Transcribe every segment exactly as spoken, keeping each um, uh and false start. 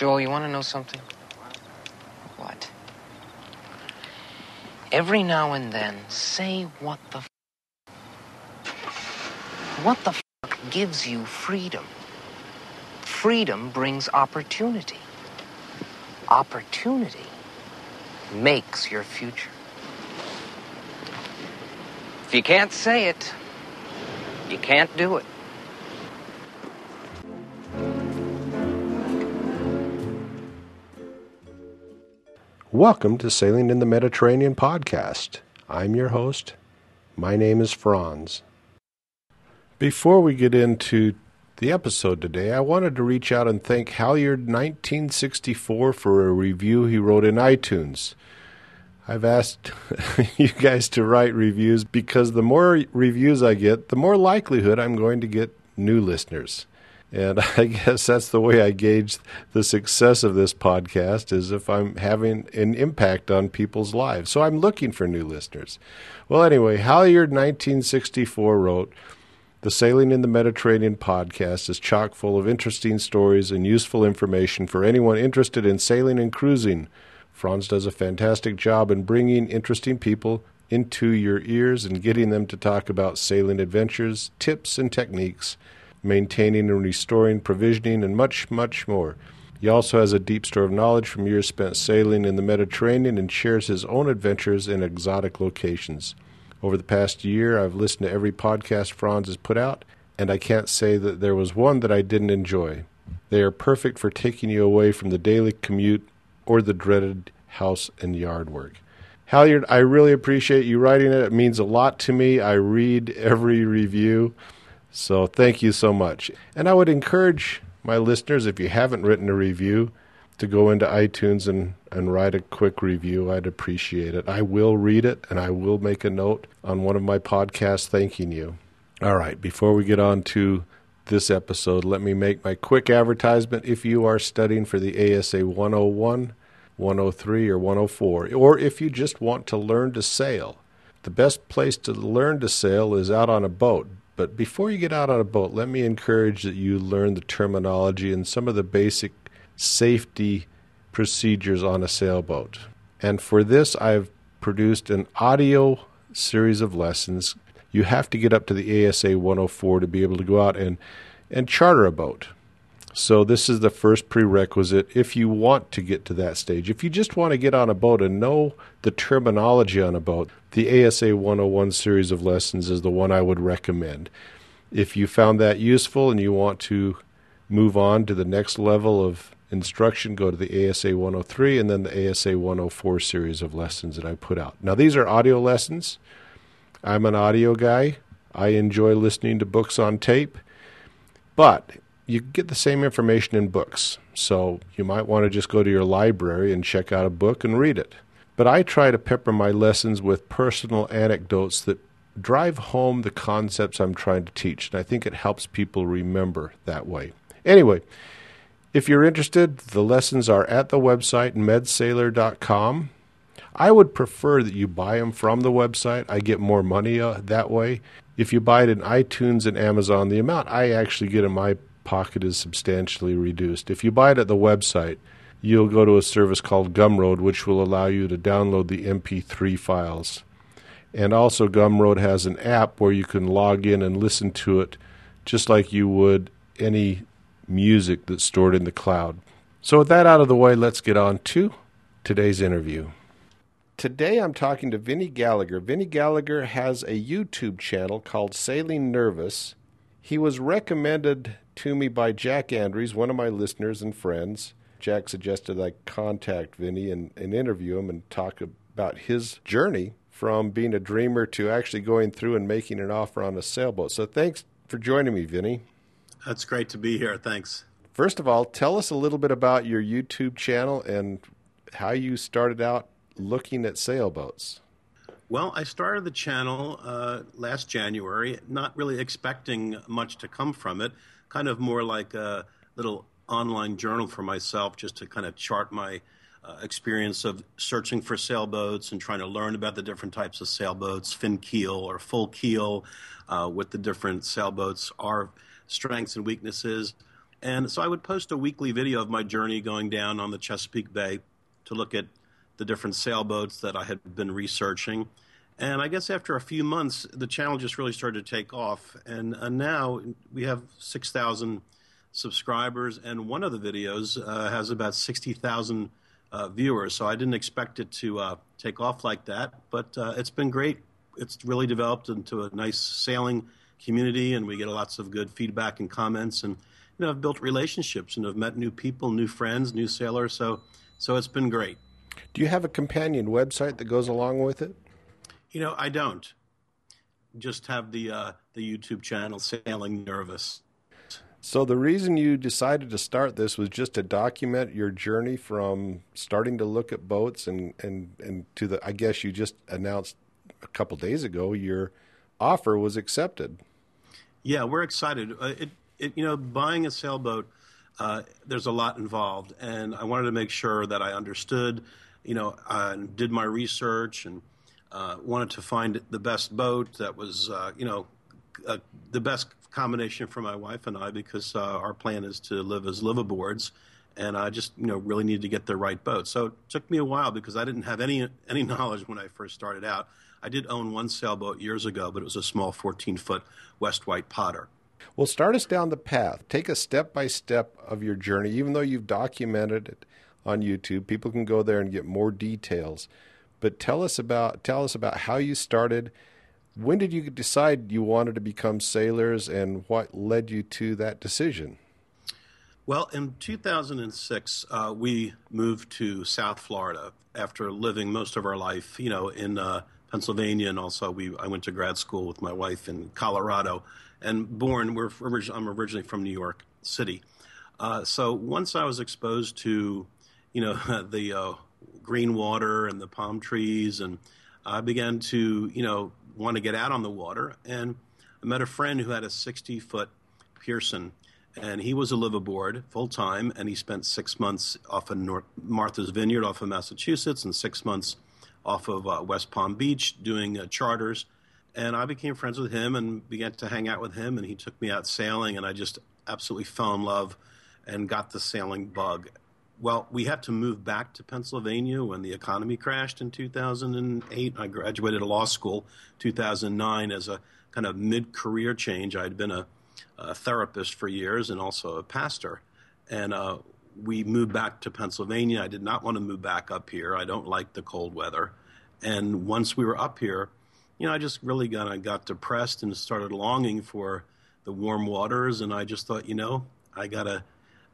Joel, you want to know something? What? Every now and then, say what the f... What the f gives you freedom? Freedom brings opportunity. Opportunity makes your future. If you can't say it, you can't do it. Welcome to Sailing in the Mediterranean podcast. I'm your host. My name is Franz. Before we get into the episode today, I wanted to reach out and thank Halyard nineteen sixty-four for a review he wrote in iTunes. I've asked you guys to write reviews because the more reviews I get, the more likelihood I'm going to get new listeners. And I guess that's the way I gauge the success of this podcast, is if I'm having an impact on people's lives. So I'm looking for new listeners. Well, anyway, Halyard nineteen sixty-four wrote, "The Sailing in the Mediterranean podcast is chock full of interesting stories and useful information for anyone interested in sailing and cruising. Franz does a fantastic job in bringing interesting people into your ears and getting them to talk about sailing adventures, tips and techniques, maintaining and restoring, provisioning, and much, much more. He also has a deep store of knowledge from years spent sailing in the Mediterranean and shares his own adventures in exotic locations. Over the past year, I've listened to every podcast Franz has put out, and I can't say that there was one that I didn't enjoy. They are perfect for taking you away from the daily commute or the dreaded house and yard work." Halyard, I really appreciate you writing it. It means a lot to me. I read every review, so thank you so much. And I would encourage my listeners, if you haven't written a review, to go into iTunes and, and write a quick review. I'd appreciate it. I will read it, and I will make a note on one of my podcasts thanking you. All right, before we get on to this episode, let me make my quick advertisement. If you are studying for the A S A one oh one, one oh three, or one oh four, or if you just want to learn to sail, the best place to learn to sail is out on a boat. But before you get out on a boat, let me encourage that you learn the terminology and some of the basic safety procedures on a sailboat. And for this, I've produced an audio series of lessons. You have to get up to the A S A one oh four to be able to go out and, and charter a boat. So this is the first prerequisite if you want to get to that stage. If you just want to get on a boat and know the terminology on a boat, the A S A one oh one series of lessons is the one I would recommend. If you found that useful and you want to move on to the next level of instruction, go to the A S A one oh three and then the A S A one oh four series of lessons that I put out. Now, these are audio lessons. I'm an audio guy. I enjoy listening to books on tape, but you get the same information in books. So you might want to just go to your library and check out a book and read it. But I try to pepper my lessons with personal anecdotes that drive home the concepts I'm trying to teach, and I think it helps people remember that way. Anyway, if you're interested, the lessons are at the website, med sailor dot com. I would prefer that you buy them from the website. I get more money uh, that way. If you buy it in iTunes and Amazon, the amount I actually get in my pocket is substantially reduced. If you buy it at the website, you'll go to a service called Gumroad, which will allow you to download the M P three files. And also, Gumroad has an app where you can log in and listen to it just like you would any music that's stored in the cloud. So with that out of the way, let's get on to today's interview. Today I'm talking to Vinnie Gallagher. Vinnie Gallagher has a YouTube channel called Sailing Nervous. He was recommended to me by Jack Andrews, one of my listeners and friends. Jack suggested I contact Vinnie and, and interview him and talk about his journey from being a dreamer to actually going through and making an offer on a sailboat. So thanks for joining me, Vinnie. That's great to be here. Thanks. First of all, tell us a little bit about your YouTube channel and how you started out looking at sailboats. Well, I started the channel uh, last January, not really expecting much to come from it, kind of more like a little online journal for myself just to kind of chart my uh, experience of searching for sailboats and trying to learn about the different types of sailboats, fin keel or full keel, uh, what the different sailboats are, strengths and weaknesses. And so I would post a weekly video of my journey going down on the Chesapeake Bay to look at the different sailboats that I had been researching. And I guess after a few months, the channel just really started to take off. And, and now we have six thousand subscribers, and one of the videos uh, has about sixty thousand uh, viewers. So I didn't expect it to uh, take off like that, but uh, it's been great. It's really developed into a nice sailing community, and we get lots of good feedback and comments. And you know, I've built relationships, and I've met new people, new friends, new sailors. So, so it's been great. Do you have a companion website that goes along with it? You know, I don't. Just have the uh, the YouTube channel, Sailing Nervous. So the reason you decided to start this was just to document your journey from starting to look at boats and, and, and to the, I guess you just announced a couple days ago your offer was accepted. Yeah, we're excited. Uh, it, it, you know, buying a sailboat, uh, there's a lot involved, and I wanted to make sure that I understood, you know, uh, did my research, and uh, wanted to find the best boat that was, uh, you know, Uh, the best combination for my wife and I, because uh, our plan is to live as liveaboards, and I just you know really needed to get the right boat. So it took me a while because I didn't have any any knowledge when I first started out. I did own one sailboat years ago, but it was a small fourteen foot West White Potter. Well, start us down the path. Take a step by step of your journey. Even though you've documented it on YouTube, people can go there and get more details. But tell us about tell us about how you started. When did you decide you wanted to become sailors, and what led you to that decision? Well, in two thousand six, uh, we moved to South Florida after living most of our life, you know, in uh, Pennsylvania, and also we I went to grad school with my wife in Colorado. And born, we're orig- I'm originally from New York City. Uh, so once I was exposed to, you know, the uh, green water and the palm trees, and I began to, you know, want to get out on the water, and I met a friend who had a sixty foot Pearson, and he was a liveaboard full-time, and he spent six months off of North Martha's Vineyard off of Massachusetts and six months off of uh, West Palm Beach doing uh, charters, and I became friends with him and began to hang out with him, and he took me out sailing, and I just absolutely fell in love and got the sailing bug. Well, we had to move back to Pennsylvania when the economy crashed in two thousand eight. I graduated law school two thousand nine as a kind of mid-career change. I had been a, a therapist for years and also a pastor. And uh, we moved back to Pennsylvania. I did not want to move back up here. I don't like the cold weather. And once we were up here, you know, I just really kind of got depressed and started longing for the warm waters. And I just thought, you know, I got to...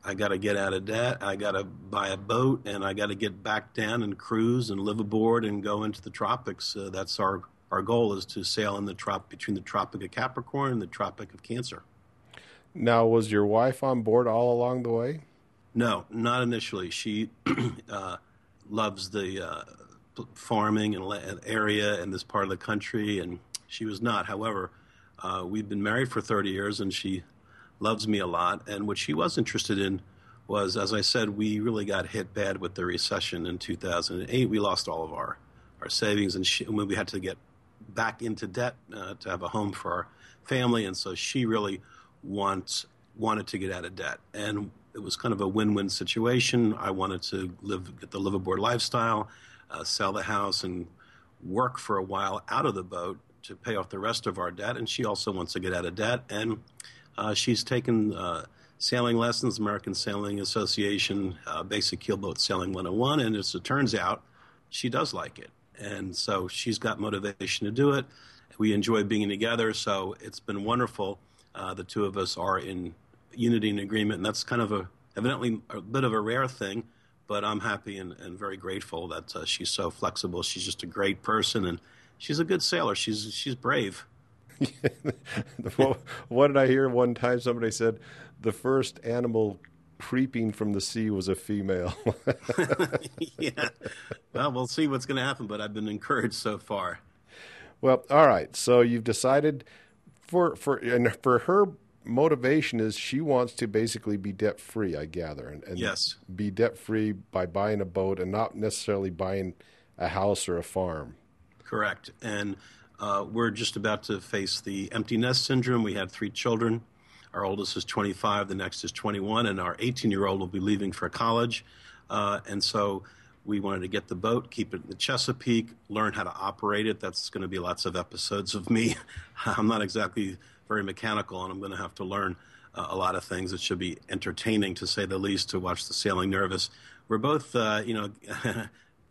I got to get out of debt, I got to buy a boat, and I got to get back down and cruise and live aboard and go into the tropics. Uh, that's our, our goal, is to sail in the trop- between the Tropic of Capricorn and the Tropic of Cancer. Now, was your wife on board all along the way? No, not initially. She uh, loves the uh, farming and la- area and this part of the country, and she was not. However, uh, we've been married for thirty years, and she loves me a lot, and what she was interested in was, as I said, we really got hit bad with the recession in two thousand eight. We lost all of our, our savings, and she, we had to get back into debt uh, to have a home for our family, and so she really wants, wanted to get out of debt, and it was kind of a win-win situation. I wanted to live get the liveaboard lifestyle, uh, sell the house, and work for a while out of the boat to pay off the rest of our debt, and she also wants to get out of debt, and Uh, she's taken uh, sailing lessons, American Sailing Association, uh, basic keelboat sailing one oh one, and as it turns out, she does like it. And so she's got motivation to do it. We enjoy being together, so it's been wonderful. Uh, the two of us are in unity and agreement, and that's kind of a evidently a bit of a rare thing, but I'm happy and, and very grateful that uh, she's so flexible. She's just a great person, and she's a good sailor. She's she's brave. what, what did I hear one time? Somebody said the first animal creeping from the sea was a female. Yeah. Well, we'll see what's going to happen, but I've been encouraged so far. Well, all right. So you've decided for for and for her motivation is she wants to basically be debt free, I gather, and, and yes, be debt free by buying a boat and not necessarily buying a house or a farm. Correct. And Uh, we're just about to face the empty nest syndrome. We had three children. Our oldest is twenty-five, the next is twenty-one, and our eighteen-year-old will be leaving for college. Uh, and so we wanted to get the boat, keep it in the Chesapeake, learn how to operate it. That's going to be lots of episodes of me. I'm not exactly very mechanical, and I'm going to have to learn uh, a lot of things. It should be entertaining, to say the least, to watch the Sailing Nervous. We're both, uh, you know,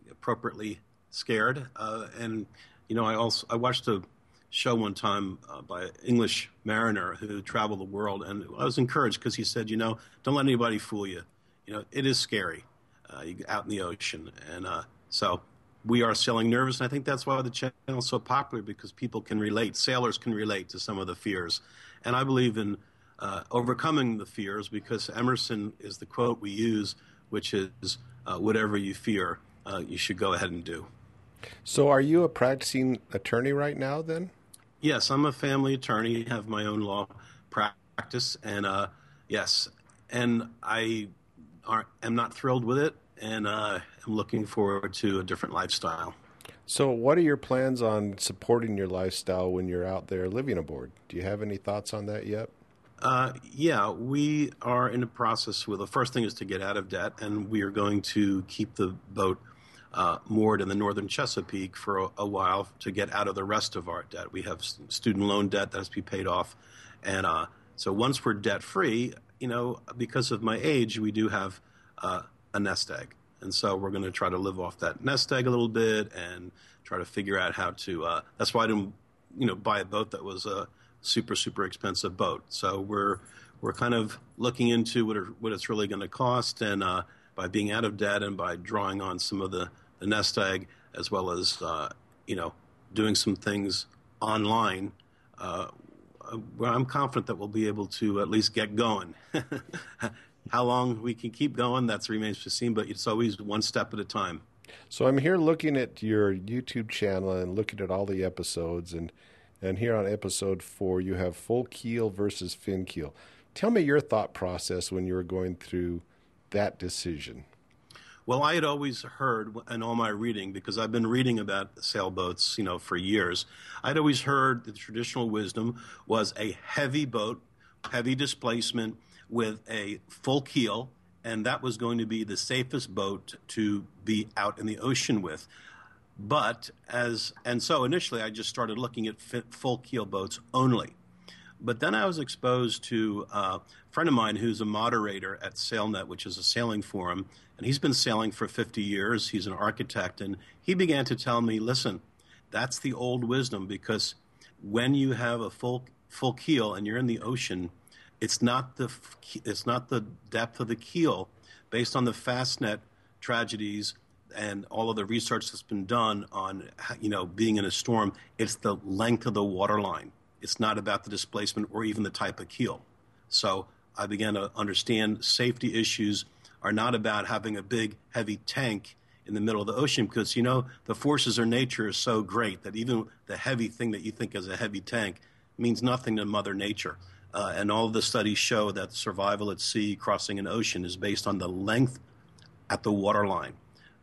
appropriately scared. Uh, and, you know, I also I watched a show one time uh, by an English mariner who traveled the world, and I was encouraged because he said, you know, don't let anybody fool you. You know, it is scary uh, out in the ocean. And uh, so we are Sailing Nervous, and I think that's why the channel is so popular, because people can relate. Sailors can relate to some of the fears. And I believe in uh, overcoming the fears, because Emerson is the quote we use, which is uh, whatever you fear, uh, you should go ahead and do. So are you a practicing attorney right now then? Yes, I'm a family attorney. I have my own law practice, and uh, yes, and I are, am not thrilled with it, and uh, I'm looking forward to a different lifestyle. So what are your plans on supporting your lifestyle when you're out there living aboard? Do you have any thoughts on that yet? Uh, yeah, we are in the process. Well, the first thing is to get out of debt, and we are going to keep the boat Uh, moored in the northern Chesapeake for a, a while to get out of the rest of our debt. We have student loan debt that has to be paid off. And uh, so once we're debt-free, you know, because of my age, we do have uh, a nest egg. And so we're going to try to live off that nest egg a little bit and try to figure out how to uh, – that's why I didn't, you know, buy a boat that was a super, super expensive boat. So we're we're kind of looking into what, are, what it's really going to cost, and uh, by being out of debt and by drawing on some of the – the nest egg, as well as, uh, you know, doing some things online, uh, I'm confident that we'll be able to at least get going. How long we can keep going, that remains to be seen, but it's always one step at a time. So I'm here looking at your YouTube channel and looking at all the episodes, and, and here on episode four, you have full keel versus fin keel. Tell me your thought process when you were going through that decision. Well, I had always heard in all my reading, because I've been reading about sailboats, you know, for years, I'd always heard the traditional wisdom was a heavy boat, heavy displacement with a full keel, and that was going to be the safest boat to be out in the ocean with. But as and so initially I just started looking at fit, full keel boats only. But then I was exposed to a friend of mine who's a moderator at SailNet, which is a sailing forum, and he's been sailing for fifty years. He's an architect, and he began to tell me, listen, that's the old wisdom, because when you have a full full keel and you're in the ocean, it's not the it's not the depth of the keel. Based on the Fastnet tragedies and all of the research that's been done on, you know, being in a storm, it's the length of the waterline. It's not about the displacement or even the type of keel. So I began to understand safety issues are not about having a big, heavy tank in the middle of the ocean, because, you know, the forces of nature are so great that even the heavy thing that you think is a heavy tank means nothing to Mother Nature. Uh, and all of the studies show that survival at sea crossing an ocean is based on the length at the waterline.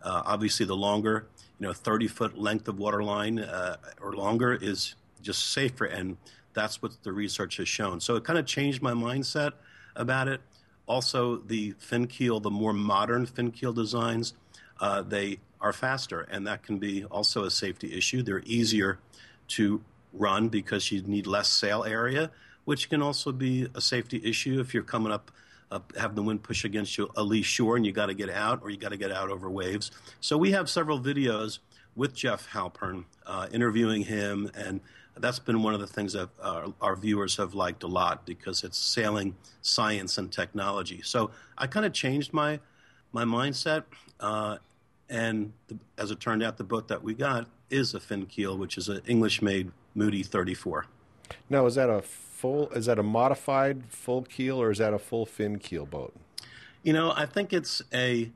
Uh, obviously, the longer, you know, thirty-foot length of waterline uh, or longer is just safer, and that's what the research has shown. So it kind of changed my mindset about it. Also, the fin keel, the more modern fin keel designs, uh, they are faster, and that can be also a safety issue. They're easier to run because you need less sail area, which can also be a safety issue if you're coming up, uh, have the wind push against you a lee shore, and you got to get out, or you got to get out over waves. So we have several videos with Jeff Halpern, uh, interviewing him, and that's been one of the things that uh, our viewers have liked a lot, because it's sailing science and technology. So I kind of changed my my mindset, uh, and the, as it turned out, the boat that we got is a fin keel, which is an English-made Moody thirty-four. Now, is that a full? Is that a modified full keel, or is that a full fin keel boat? You know, I think it's a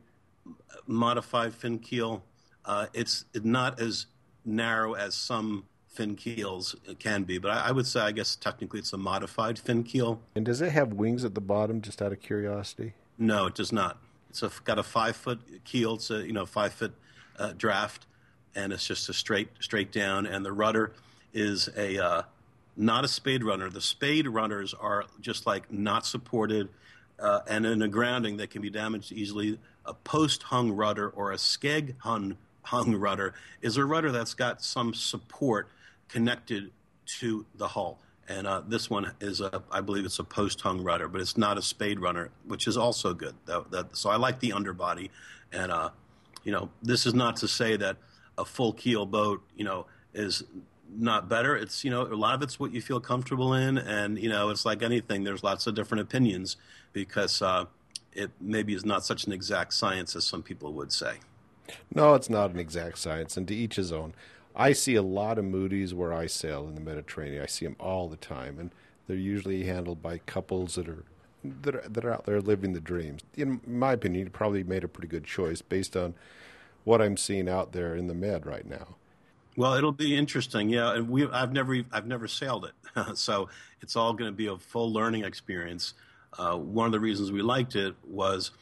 modified fin keel. Uh, it's not as narrow as some fin keels can be, but I, I would say, I guess technically it's a modified fin keel. And does it have wings at the bottom, just out of curiosity? No, it does not. It's a, got a five-foot keel, it's a, you know, five-foot uh, draft, and it's just a straight straight down, and the rudder is a uh, not a spade runner. The spade runners are just like not supported uh, and in a grounding that can be damaged easily. A post-hung rudder or a skeg-hung hung rudder is a rudder that's got some support connected to the hull. And uh, this one is, a, I believe it's a post-hung rudder, but it's not a spade runner, which is also good. That, that, so I like the underbody. And, uh, you know, this is not to say that a full keel boat, you know, is not better. It's, you know, a lot of it's what you feel comfortable in. And, you know, it's like anything. There's lots of different opinions because uh, it maybe is not such an exact science as some people would say. No, it's not an exact science, and to each his own. I see a lot of Moody's where I sail in the Mediterranean. I see them all the time, and they're usually handled by couples that are that are, that are out there living the dreams. In my opinion, you probably made a pretty good choice based on what I'm seeing out there in the Med right now. Well, it'll be interesting, yeah. And we I've never I've never sailed it, so it's all going to be a full learning experience. Uh, one of the reasons we liked it was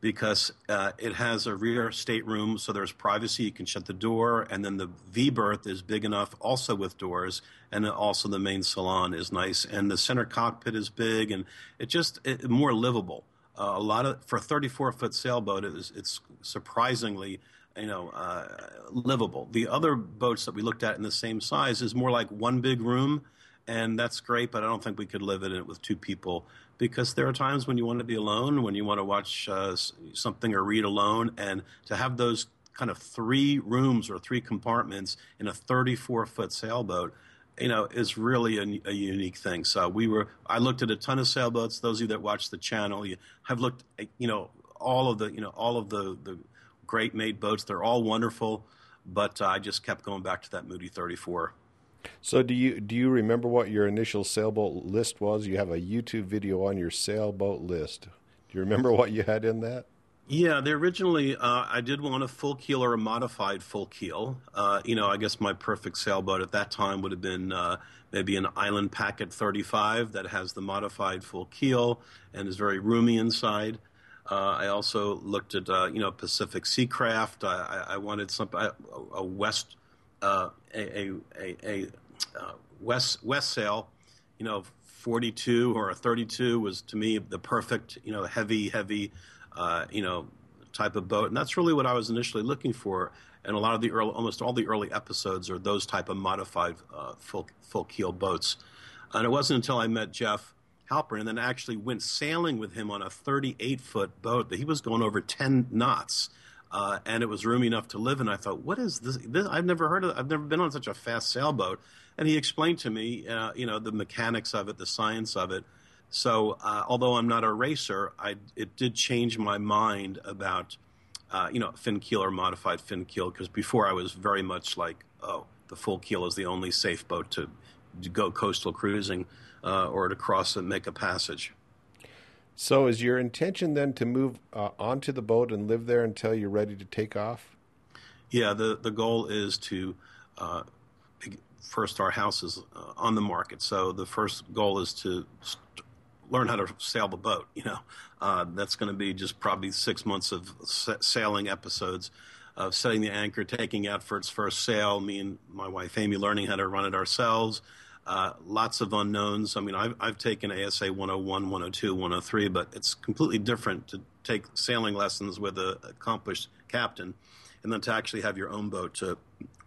because uh, it has a rear stateroom, so there's privacy. You can shut the door, and then the V-berth is big enough also with doors, and also the main salon is nice, and the center cockpit is big, and it just it, more livable. Uh, a lot of for a thirty-four foot sailboat, it is, it's surprisingly you know uh, livable. The other boats that we looked at in the same size is more like one big room, and that's great, but I don't think we could live in it with two people, because there are times when you want to be alone, when you want to watch uh, something or read alone, and to have those kind of three rooms or three compartments in a thirty-four foot sailboat, you know, is really a, a unique thing. So we were, I looked at a ton of sailboats. Those of you that watch the channel, you, I've looked, at, you know, all of the, you know, all of the, the great made boats. They're all wonderful, but uh, I just kept going back to that Moody thirty-four. So do you do you remember what your initial sailboat list was? You have a YouTube video on your sailboat list. Do you remember what you had in that? Yeah, they originally uh, I did want a full keel or a modified full keel. Uh, you know, I guess my perfect sailboat at that time would have been uh, maybe an Island Packet thirty-five that has the modified full keel and is very roomy inside. Uh, I also looked at uh, you know Pacific Seacraft. I, I wanted some I, a West. Uh, a a, a uh, west west sail, you know, forty-two or a thirty-two was to me the perfect, you know, heavy heavy, uh, you know, type of boat, and that's really what I was initially looking for. And a lot of the early, almost all the early episodes are those type of modified uh, full full keel boats. And it wasn't until I met Jeff Halpern and then actually went sailing with him on a thirty-eight foot boat that he was going over ten knots. Uh, and it was roomy enough to live in. I thought, what is this? this? I've never heard of. I've never been on such a fast sailboat. And he explained to me, uh, you know, the mechanics of it, the science of it. So, uh, although I'm not a racer, I it did change my mind about, uh, you know, fin keel or modified fin keel. Because before I was very much like, oh, the full keel is the only safe boat to, to go coastal cruising uh, or to cross and make a passage. So is your intention then to move uh, onto the boat and live there until you're ready to take off? Yeah, the, the goal is to, uh, first our house is uh, on the market. So the first goal is to st- learn how to sail the boat, you know. Uh, that's going to be just probably six months of sa- sailing episodes, of setting the anchor, taking out for its first sail, me and my wife Amy learning how to run it ourselves. Uh, lots of unknowns. I mean, I've, I've taken A S A one oh one, one oh two, one oh three, but it's completely different to take sailing lessons with an accomplished captain and then to actually have your own boat to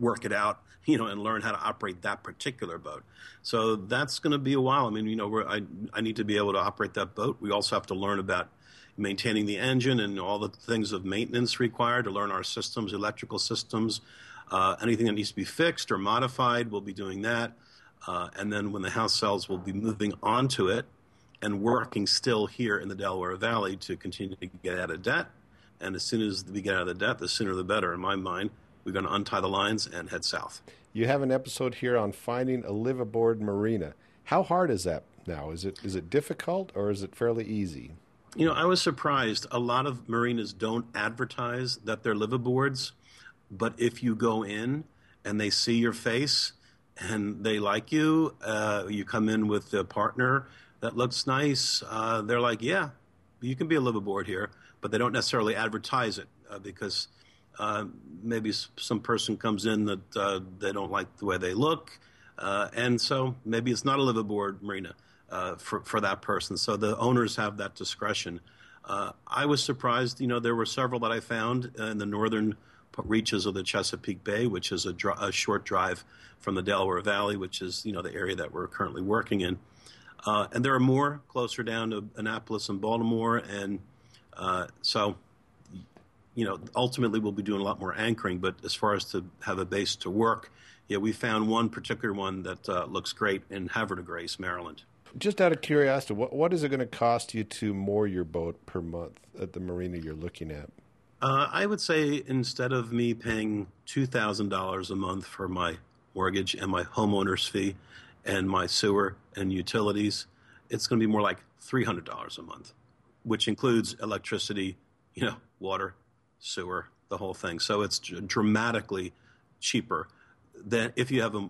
work it out, you know, and learn how to operate that particular boat. So that's going to be a while. I mean, you know, we're, I, I need to be able to operate that boat. We also have to learn about maintaining the engine and all the things of maintenance required to learn our systems, electrical systems. Uh, anything that needs to be fixed or modified, we'll be doing that. Uh, and then when the house sells, we'll be moving onto it and working still here in the Delaware Valley to continue to get out of debt. And as soon as we get out of the debt, the sooner the better. In my mind, we're going to untie the lines and head south. You have an episode here on finding a live-aboard marina. How hard is that now? Is it is it difficult or is it fairly easy? You know, I was surprised. A lot of marinas don't advertise that they're live-aboards. But if you go in and they see your face and they like you, uh, you come in with a partner that looks nice, uh, they're like, yeah, you can be a live-aboard here, but they don't necessarily advertise it uh, because uh, maybe some person comes in that uh, they don't like the way they look, Uh, and so maybe it's not a liveaboard marina uh, for, for that person. So the owners have that discretion. Uh, I was surprised. You know, there were several that I found in the northern reaches of the Chesapeake Bay, which is a, dr- a short drive from the Delaware Valley, which is, you know, the area that we're currently working in. Uh, and there are more closer down to Annapolis and Baltimore. And uh, so, you know, ultimately we'll be doing a lot more anchoring. But as far as to have a base to work, yeah, we found one particular one that uh, looks great in Havre de Grace, Maryland. Just out of curiosity, what, what is it going to cost you to moor your boat per month at the marina you're looking at? Uh, I would say instead of me paying two thousand dollars a month for my mortgage and my homeowner's fee and my sewer and utilities, it's going to be more like three hundred dollars a month, which includes electricity, you know, water, sewer, the whole thing. So it's dramatically cheaper than if you have a,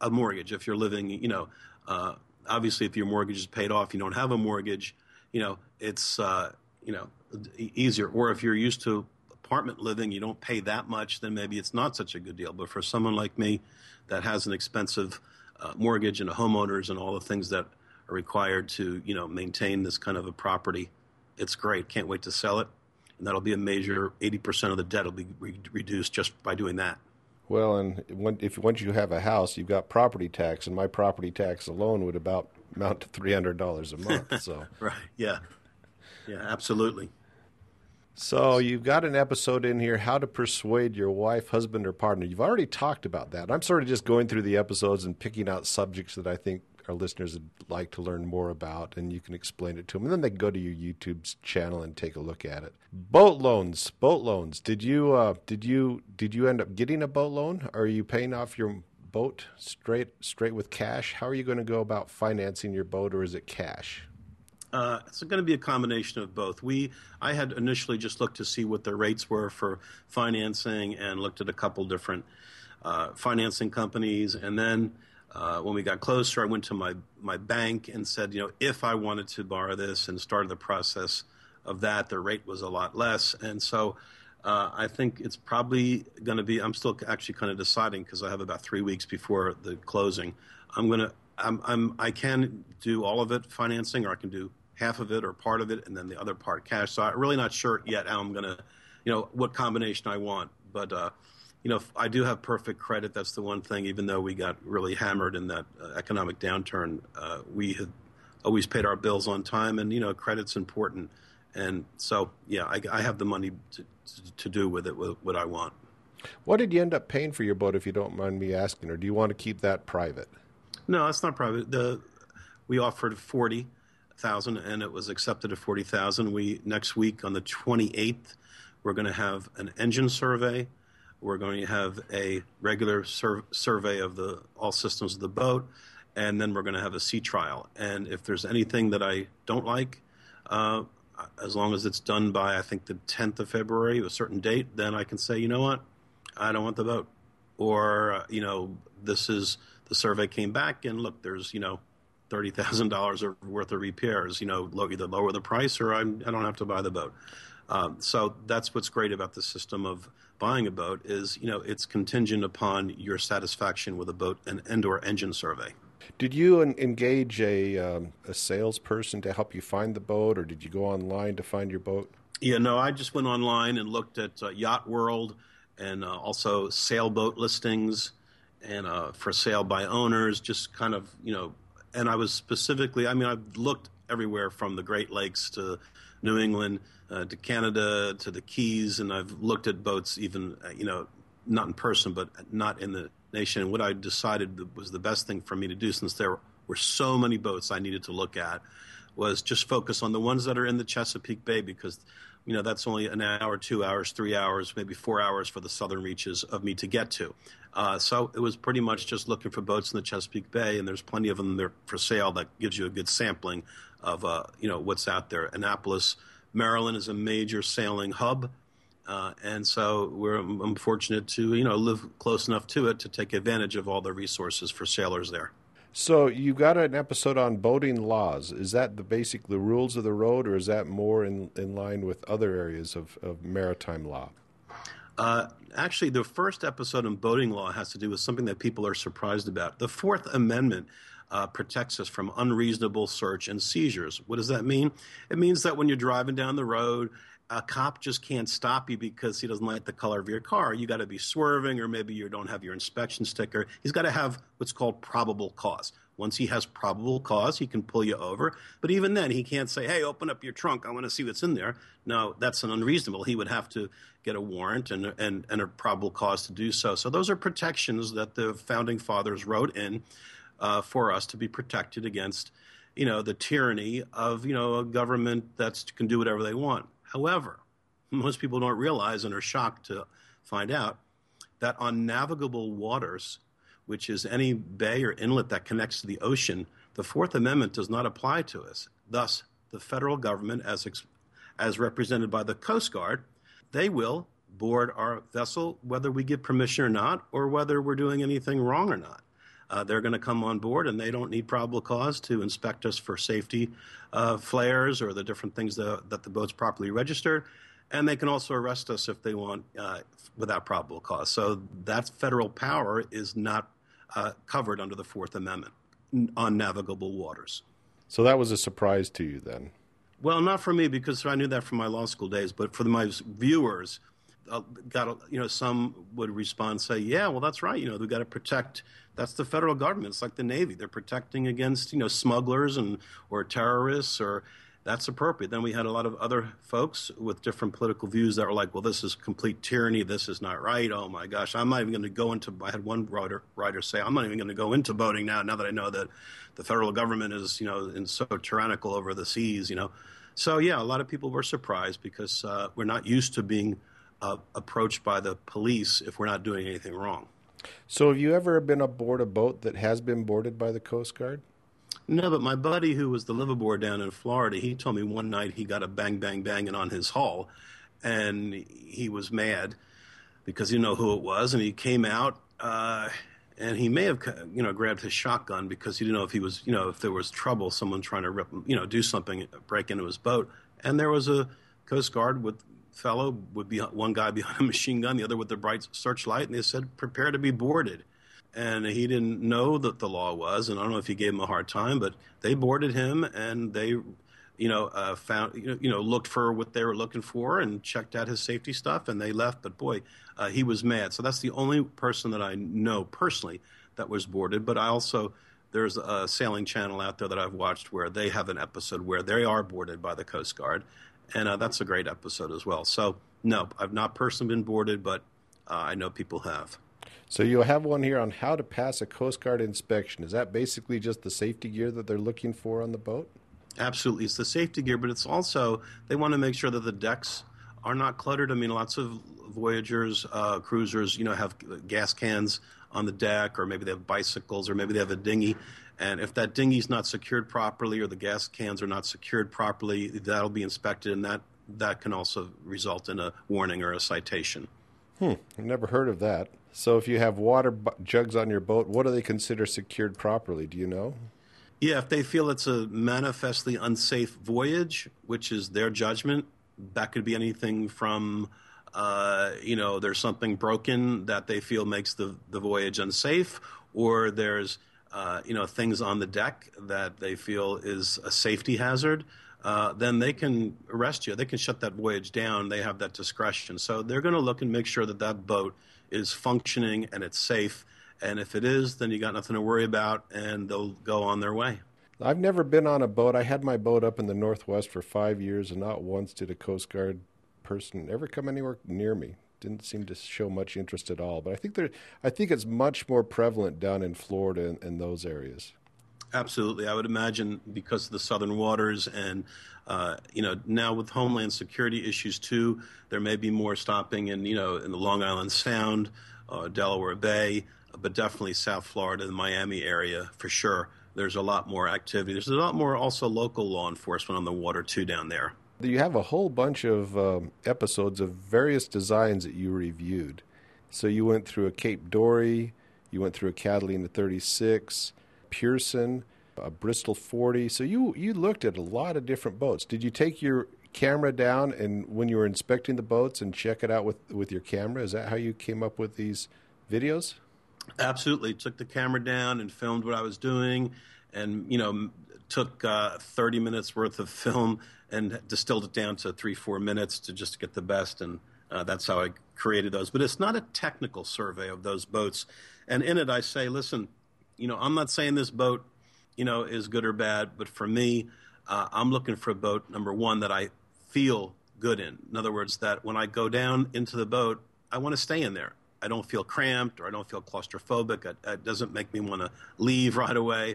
a mortgage, if you're living, you know, uh, obviously if your mortgage is paid off, you don't have a mortgage, you know, it's, uh, you know, easier. Or if you're used to apartment living, you don't pay that much, then maybe it's not such a good deal. But for someone like me that has an expensive uh, mortgage and a homeowner's and all the things that are required to, you know, maintain this kind of a property, it's great. Can't wait to sell it. And that'll be a major eighty percent of the debt will be re- reduced just by doing that. Well, and when, if once you have a house, you've got property tax, and my property tax alone would about amount to three hundred dollars a month. So right, yeah. Yeah, absolutely. So you've got an episode in here, how to persuade your wife, husband, or partner. You've already talked about that. I'm sort of just going through the episodes and picking out subjects that I think our listeners would like to learn more about, and you can explain it to them. And then they can go to your YouTube channel and take a look at it. Boat loans, boat loans. Did you uh, did you did you end up getting a boat loan? Or are you paying off your boat straight straight with cash? How are you going to go about financing your boat, or is it cash? Uh, it's going to be a combination of both. We, I had initially just looked to see what the rates were for financing and looked at a couple different uh, financing companies. And then uh, when we got closer, I went to my, my bank and said, you know, if I wanted to borrow this, and started the process of that, the rate was a lot less. And so uh, I think it's probably going to be, I'm still actually kind of deciding because I have about three weeks before the closing. I'm going to, I'm, I'm, I can do all of it financing, or I can do half of it or part of it, and then the other part cash. So I'm really not sure yet how I'm going to, you know, what combination I want. But, uh, you know, I do have perfect credit. That's the one thing, even though we got really hammered in that uh, economic downturn, uh, we had always paid our bills on time, and, you know, credit's important. And so, yeah, I, I have the money to, to, to do with it with what I want. What did you end up paying for your boat, if you don't mind me asking, or do you want to keep that private? No, it's not private. The, we offered forty thousand, and it was accepted at forty thousand. We next week on the twenty eighth, we're going to have an engine survey. We're going to have a regular sur- survey of the all systems of the boat, and then we're going to have a sea trial. And if there's anything that I don't like, uh, as long as it's done by I think the tenth of February, a certain date, then I can say, you know what, I don't want the boat, or uh, you know, this is. The survey came back, and look, there's, you know, thirty thousand dollars worth of repairs, you know, either lower the price or I'm, I don't have to buy the boat. Um, so that's what's great about the system of buying a boat is, you know, it's contingent upon your satisfaction with a boat and, and or engine survey. Did you en- engage a, um, a salesperson to help you find the boat, or did you go online to find your boat? Yeah, no, I just went online and looked at uh, Yacht World and uh, also sailboat listings. And uh, for sale by owners, just kind of, you know, and I was specifically, I mean, I've looked everywhere from the Great Lakes to New England uh, to Canada to the Keys, and I've looked at boats even, you know, not in person, but not in the nation. And what I decided was the best thing for me to do, since there were so many boats I needed to look at, was just focus on the ones that are in the Chesapeake Bay, because, you know, that's only an hour, two hours, three hours, maybe four hours for the southern reaches of me to get to. Uh, so it was pretty much just looking for boats in the Chesapeake Bay, and there's plenty of them there for sale that gives you a good sampling of, uh, you know, what's out there. Annapolis, Maryland is a major sailing hub, uh, and so we're, I'm fortunate to, you know, live close enough to it to take advantage of all the resources for sailors there. So you got an episode on boating laws. Is that the basic the rules of the road, or is that more in in line with other areas of, of maritime law? Uh, actually, the first episode in boating law has to do with something that people are surprised about. The Fourth Amendment uh, protects us from unreasonable search and seizures. What does that mean? It means that when you're driving down the road, a cop just can't stop you because he doesn't like the color of your car. You got to be swerving, or maybe you don't have your inspection sticker. He's got to have what's called probable cause. Once he has probable cause, he can pull you over. But even then, he can't say, hey, open up your trunk. I want to see what's in there. No, that's an unreasonable. He would have to get a warrant and, and, and a probable cause to do so. So those are protections that the Founding Fathers wrote in uh, for us to be protected against, you know, the tyranny of, you know, a government that can do whatever they want. However, most people don't realize and are shocked to find out that on navigable waters, which is any bay or inlet that connects to the ocean, the Fourth Amendment does not apply to us. Thus, the federal government, as, ex- as represented by the Coast Guard, they will board our vessel whether we give permission or not, or whether we're doing anything wrong or not. Uh, they're going to come on board, and they don't need probable cause to inspect us for safety uh, flares or the different things that, that the boat's properly registered. And they can also arrest us if they want uh, without probable cause. So that federal power is not uh, covered under the Fourth Amendment on navigable waters. So that was a surprise to you then? Well, not for me, because I knew that from my law school days. But for my viewers, uh, got you know, some would respond and say, yeah, well, that's right. You know, we've got to protect. That's the federal government. It's like the Navy. They're protecting against, you know, smugglers and or terrorists or... That's appropriate. Then we had a lot of other folks with different political views that were like, well, this is complete tyranny. This is not right. Oh, my gosh. I'm not even going to go into – I had one writer, writer say, I'm not even going to go into boating now, now that I know that the federal government is, you know, and so tyrannical over the seas, you know. So, yeah, a lot of people were surprised because uh, we're not used to being uh, approached by the police if we're not doing anything wrong. So have you ever been aboard a boat that has been boarded by the Coast Guard? No, but my buddy who was the liveaboard down in Florida, he told me one night he got a bang, bang, banging on his hull, and he was mad because he didn't know who it was, and he came out, uh, and he may have, you know, grabbed his shotgun because he didn't know if he was, you know, if there was trouble, someone trying to rip, you know, do something, break into his boat, and there was a Coast Guard with fellow would be one guy behind a machine gun, the other with the bright searchlight, and they said, "Prepare to be boarded." And he didn't know that the law was, and I don't know if he gave him a hard time, but they boarded him, and they, you know, uh, found, you know, you know, looked for what they were looking for, and checked out his safety stuff, and they left. But boy, uh, he was mad. So that's the only person that I know personally that was boarded. But I also, there's a sailing channel out there that I've watched where they have an episode where they are boarded by the Coast Guard, and uh, that's a great episode as well. So no, I've not personally been boarded, but uh, I know people have. So you'll have one here on how to pass a Coast Guard inspection. Is that basically just the safety gear that they're looking for on the boat? Absolutely. It's the safety gear, but it's also they want to make sure that the decks are not cluttered. I mean, lots of voyagers, uh, cruisers, you know, have gas cans on the deck, or maybe they have bicycles, or maybe they have a dinghy. And if that dinghy's not secured properly or the gas cans are not secured properly, that'll be inspected, and that, that can also result in a warning or a citation. Hmm. I've never heard of that. So if you have water b- jugs on your boat, what do they consider secured properly? Do you know? Yeah, if they feel it's a manifestly unsafe voyage, which is their judgment, that could be anything from, uh, you know, there's something broken that they feel makes the, the voyage unsafe, or there's, uh, you know, things on the deck that they feel is a safety hazard. Uh, then they can arrest you. They can shut that voyage down. They have that discretion. So they're going to look and make sure that that boat is functioning and it's safe. And if it is, then you got nothing to worry about, and they'll go on their way. I've never been on a boat. I had my boat up in the Northwest for five years, and not once did a Coast Guard person ever come anywhere near me. Didn't seem to show much interest at all. But I think there, I think it's much more prevalent down in Florida and, and those areas. Absolutely. I would imagine because of the southern waters and, uh, you know, now with homeland security issues, too, there may be more stopping in, you know, in the Long Island Sound, uh, Delaware Bay, but definitely South Florida, the Miami area for sure. There's a lot more activity. There's a lot more also local law enforcement on the water, too, down there. You have a whole bunch of um, episodes of various designs that you reviewed. So you went through a Cape Dory. You went through a Catalina thirty-six. Pearson, a Bristol forty. So you, you looked at a lot of different boats. Did you take your camera down and when you were inspecting the boats and check it out with, with your camera? Is that how you came up with these videos? Absolutely. Took the camera down and filmed what I was doing and, you know, took uh, thirty minutes worth of film and distilled it down to three, four minutes to just get the best. And uh, that's how I created those. But it's not a technical survey of those boats. And in it, I say, listen, you know, I'm not saying this boat, you know, is good or bad. But for me, uh, I'm looking for a boat, number one, that I feel good in. In other words, that when I go down into the boat, I want to stay in there. I don't feel cramped or I don't feel claustrophobic. It, it doesn't make me want to leave right away.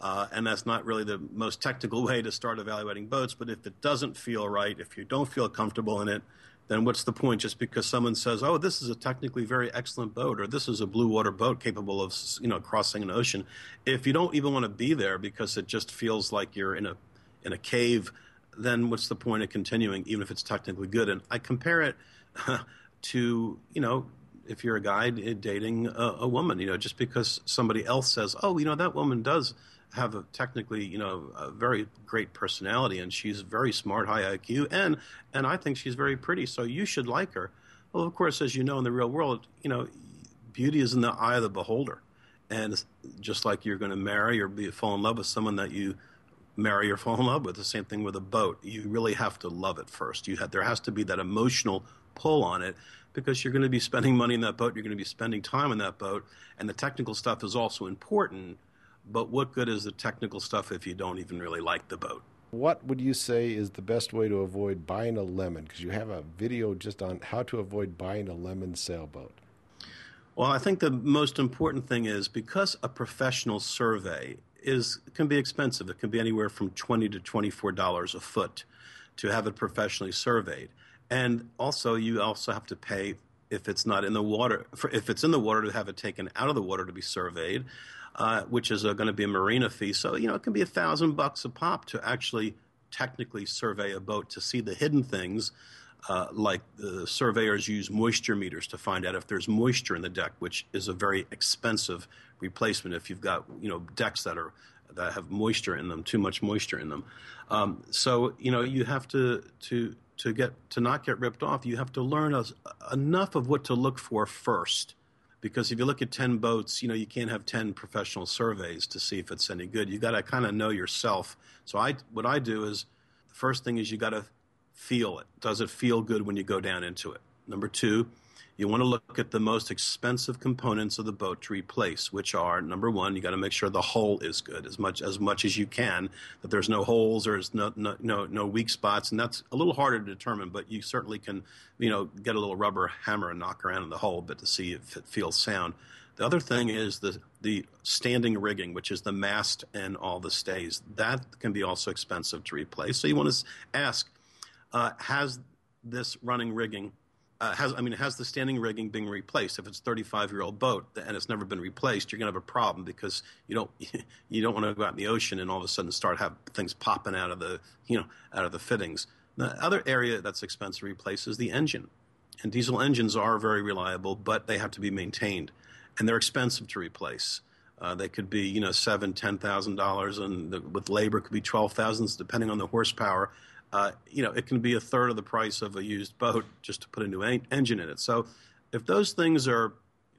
Uh, and that's not really the most technical way to start evaluating boats. But if it doesn't feel right, if you don't feel comfortable in it, then what's the point? Just because someone says, oh, this is a technically very excellent boat, or this is a blue water boat capable of, you know, crossing an ocean. If you don't even want to be there because it just feels like you're in a in a cave, then what's the point of continuing, even if it's technically good? And I compare it to, you know, if you're a guy dating a, a woman, you know, just because somebody else says, oh, you know, that woman does have a technically, you know, a very great personality and she's very smart, high I Q, and and I think she's very pretty, so you should like her. Well, of course, as you know, in the real world, you know, beauty is in the eye of the beholder. And it's just like you're going to marry or be, fall in love with someone that you marry or fall in love with, the same thing with a boat. You really have to love it first. You have, there has to be that emotional pull on it, because you're going to be spending money in that boat, you're going to be spending time in that boat, and the technical stuff is also important. But what good is the technical stuff if you don't even really like the boat? What would you say is the best way to avoid buying a lemon? Because you have a video just on how to avoid buying a lemon sailboat. Well, I think the most important thing is, because a professional survey is can be expensive. It can be anywhere from twenty to twenty-four dollars a foot to have it professionally surveyed. And also, you also have to pay if it's not in the water. For, if it's in the water, to have it taken out of the water to be surveyed. Uh, which is uh, going to be a marina fee. So, you know, it can be a thousand bucks a pop to actually technically survey a boat to see the hidden things, uh, like the surveyors use moisture meters to find out if there's moisture in the deck, which is a very expensive replacement if you've got, you know, decks that are that have moisture in them, too much moisture in them. Um, so, you know, you have to to to get to not get ripped off. You have to learn as, enough of what to look for first. Because if you look at ten boats, you know, you can't have ten professional surveys to see if it's any good. You got to kind of know yourself. So I, what I do is, the first thing is you got to feel it. Does it feel good when you go down into it? Number two, you want to look at the most expensive components of the boat to replace, which are, number one, you got to make sure the hull is good as much as much as you can, that there's no holes or no, no, no, no weak spots. And that's a little harder to determine, but you certainly can, you know, get a little rubber hammer and knock around in the hull, but to see if it feels sound. The other thing is the, the standing rigging, which is the mast and all the stays. That can be also expensive to replace. So you want to ask, uh, has this running rigging Uh, has, I mean, has the standing rigging been replaced? If it's a thirty-five-year-old boat and it's never been replaced, you're going to have a problem, because you don't you don't want to go out in the ocean and all of a sudden start have things popping out of the you know out of the fittings. The other area that's expensive to replace is the engine, and diesel engines are very reliable, but they have to be maintained, and they're expensive to replace. Uh, they could be you know seven, ten thousand dollars, and the, with labor it could be twelve thousands, depending on the horsepower. Uh, you know, it can be a third of the price of a used boat just to put a new en- engine in it. So if those things are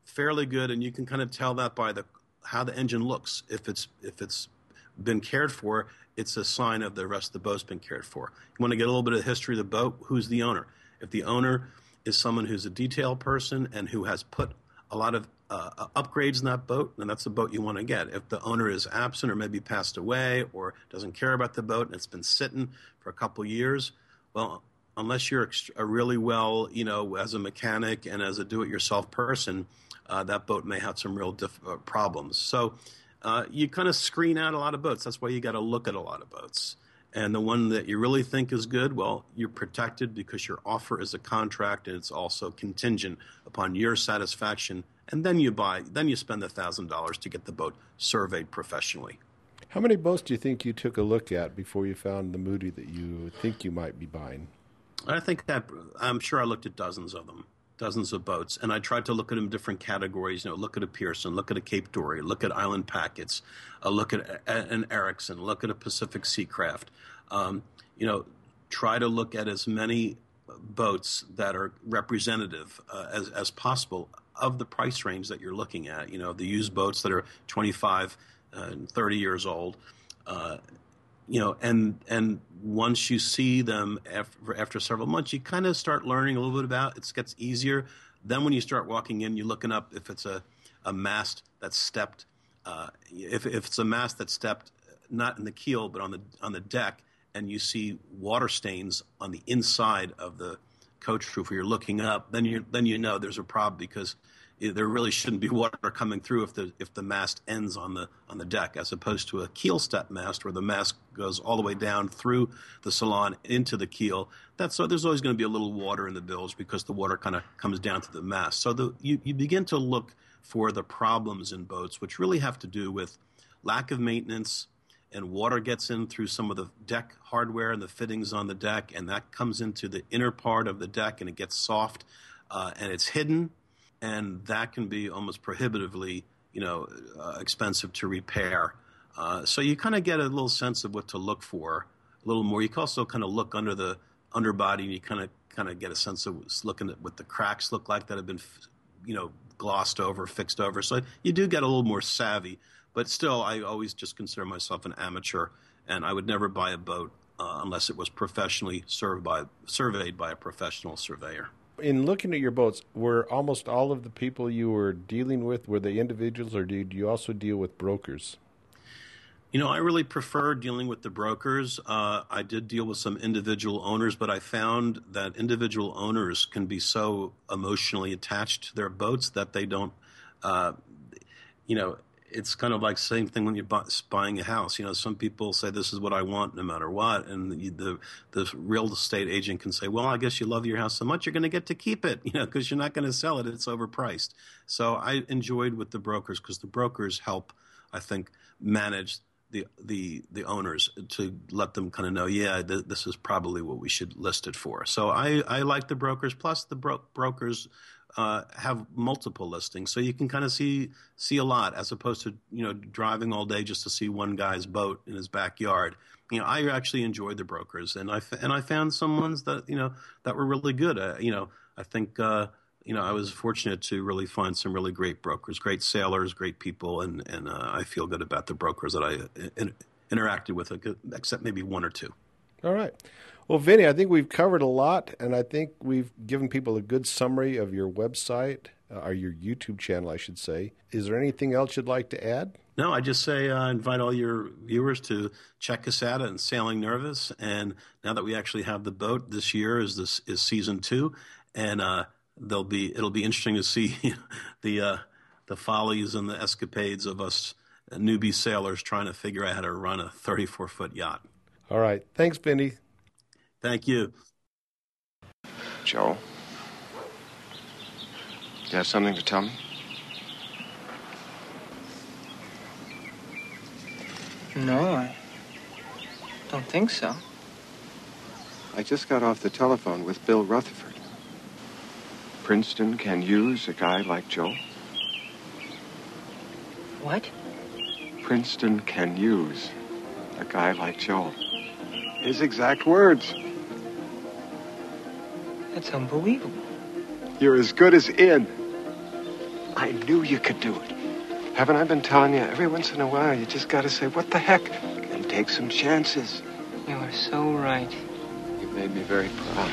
fairly good, and you can kind of tell that by the how the engine looks, if it's if it's been cared for, it's a sign of the rest of the boat's been cared for. You want to get a little bit of the history of the boat. Who's the owner? If the owner is someone who's a detail person and who has put a lot of uh, upgrades in that boat, and that's the boat you want to get. If the owner is absent or maybe passed away or doesn't care about the boat and it's been sitting for a couple years, well, unless you're a really well, you know, as a mechanic and as a do-it-yourself person, uh, that boat may have some real diff- uh, problems. So uh, you kind of screen out a lot of boats. That's why you got to look at a lot of boats. And the one that you really think is good, well, you're protected because your offer is a contract, and it's also contingent upon your satisfaction. And then you buy, then you spend the one thousand dollars to get the boat surveyed professionally. How many boats do you think you took a look at before you found the Moody that you think you might be buying? I think that, I'm sure I looked at dozens of them. dozens of boats, and I tried to look at them in different categories. You know, look at a Pearson, look at a Cape Dory, look at Island Packets, uh, look at a, an Erickson, look at a Pacific Seacraft. Um, you know, try to look at as many boats that are representative uh, as as possible of the price range that you're looking at. You know, the used boats that are twenty-five uh, and thirty years old. Uh, You know, and and once you see them after, after several months, you kind of start learning a little bit about it. It gets easier. Then when you start walking in, you're looking up if it's a, a mast that's stepped. Uh, if if it's a mast that's stepped, not in the keel but on the on the deck, and you see water stains on the inside of the coach roof, or you're looking up, then you then you know there's a problem, because there really shouldn't be water coming through if the if the mast ends on the on the deck, as opposed to a keel step mast where the mast goes all the way down through the salon into the keel. That's so there's always going to be a little water in the bilge because the water kind of comes down to the mast. So the, you you begin to look for the problems in boats, which really have to do with lack of maintenance, and water gets in through some of the deck hardware and the fittings on the deck, and that comes into the inner part of the deck, and it gets soft, uh, and it's hidden. And that can be almost prohibitively, you know, uh, expensive to repair. Uh, so you kind of get a little sense of what to look for, a little more. You can also kind of look under the underbody, and you kind of kind of get a sense of looking at what the cracks look like that have been, you know, glossed over, fixed over. So you do get a little more savvy. But still, I always just consider myself an amateur, and I would never buy a boat uh, unless it was professionally served by, surveyed by a professional surveyor. In looking at your boats, were almost all of the people you were dealing with, were they individuals, or did you also deal with brokers? You know, I really prefer dealing with the brokers. Uh, I did deal with some individual owners, but I found that individual owners can be so emotionally attached to their boats that they don't, uh, you know, it's kind of like the same thing when you're bu- buying a house. You know, some people say, this is what I want no matter what. And the, the the real estate agent can say, well, I guess you love your house so much, you're going to get to keep it, you know, because you're not going to sell it. It's overpriced. So I enjoyed with the brokers, because the brokers help, I think, manage the the the owners to let them kind of know, yeah, th- this is probably what we should list it for. So I, I like the brokers. Plus the bro- brokers Uh, have multiple listings, so you can kind of see see a lot, as opposed to, you know, driving all day just to see one guy's boat in his backyard. You know, I actually enjoyed the brokers, and I f- and I found some ones that, you know, that were really good. Uh, you know, I think uh, you know, I was fortunate to really find some really great brokers, great sailors, great people, and and uh, I feel good about the brokers that I in- interacted with, except maybe one or two. All right. Well, Vinnie, I think we've covered a lot, and I think we've given people a good summary of your website, uh, or your YouTube channel, I should say. Is there anything else you'd like to add? No, I just say uh, invite all your viewers to check us out on Sailing Nervous. And now that we actually have the boat, this year is this is season two, and uh, there'll be it'll be interesting to see the uh, the follies and the escapades of us uh, newbie sailors trying to figure out how to run a thirty-four foot yacht. All right. Thanks, Vinnie. Thank you. Joe, do you have something to tell me? No, I don't think so. I just got off the telephone with Bill Rutherford. Princeton can use a guy like Joe. What? Princeton can use a guy like Joe. His exact words. That's unbelievable. You're as good as in. I knew you could do it. Haven't I been telling you, every once in a while, you just gotta say, what the heck, and take some chances. You are so right. You've made me very proud.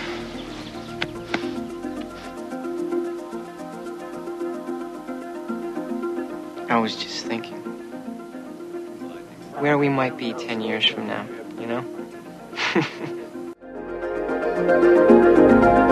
I was just thinking where we might be ten years from now, you know?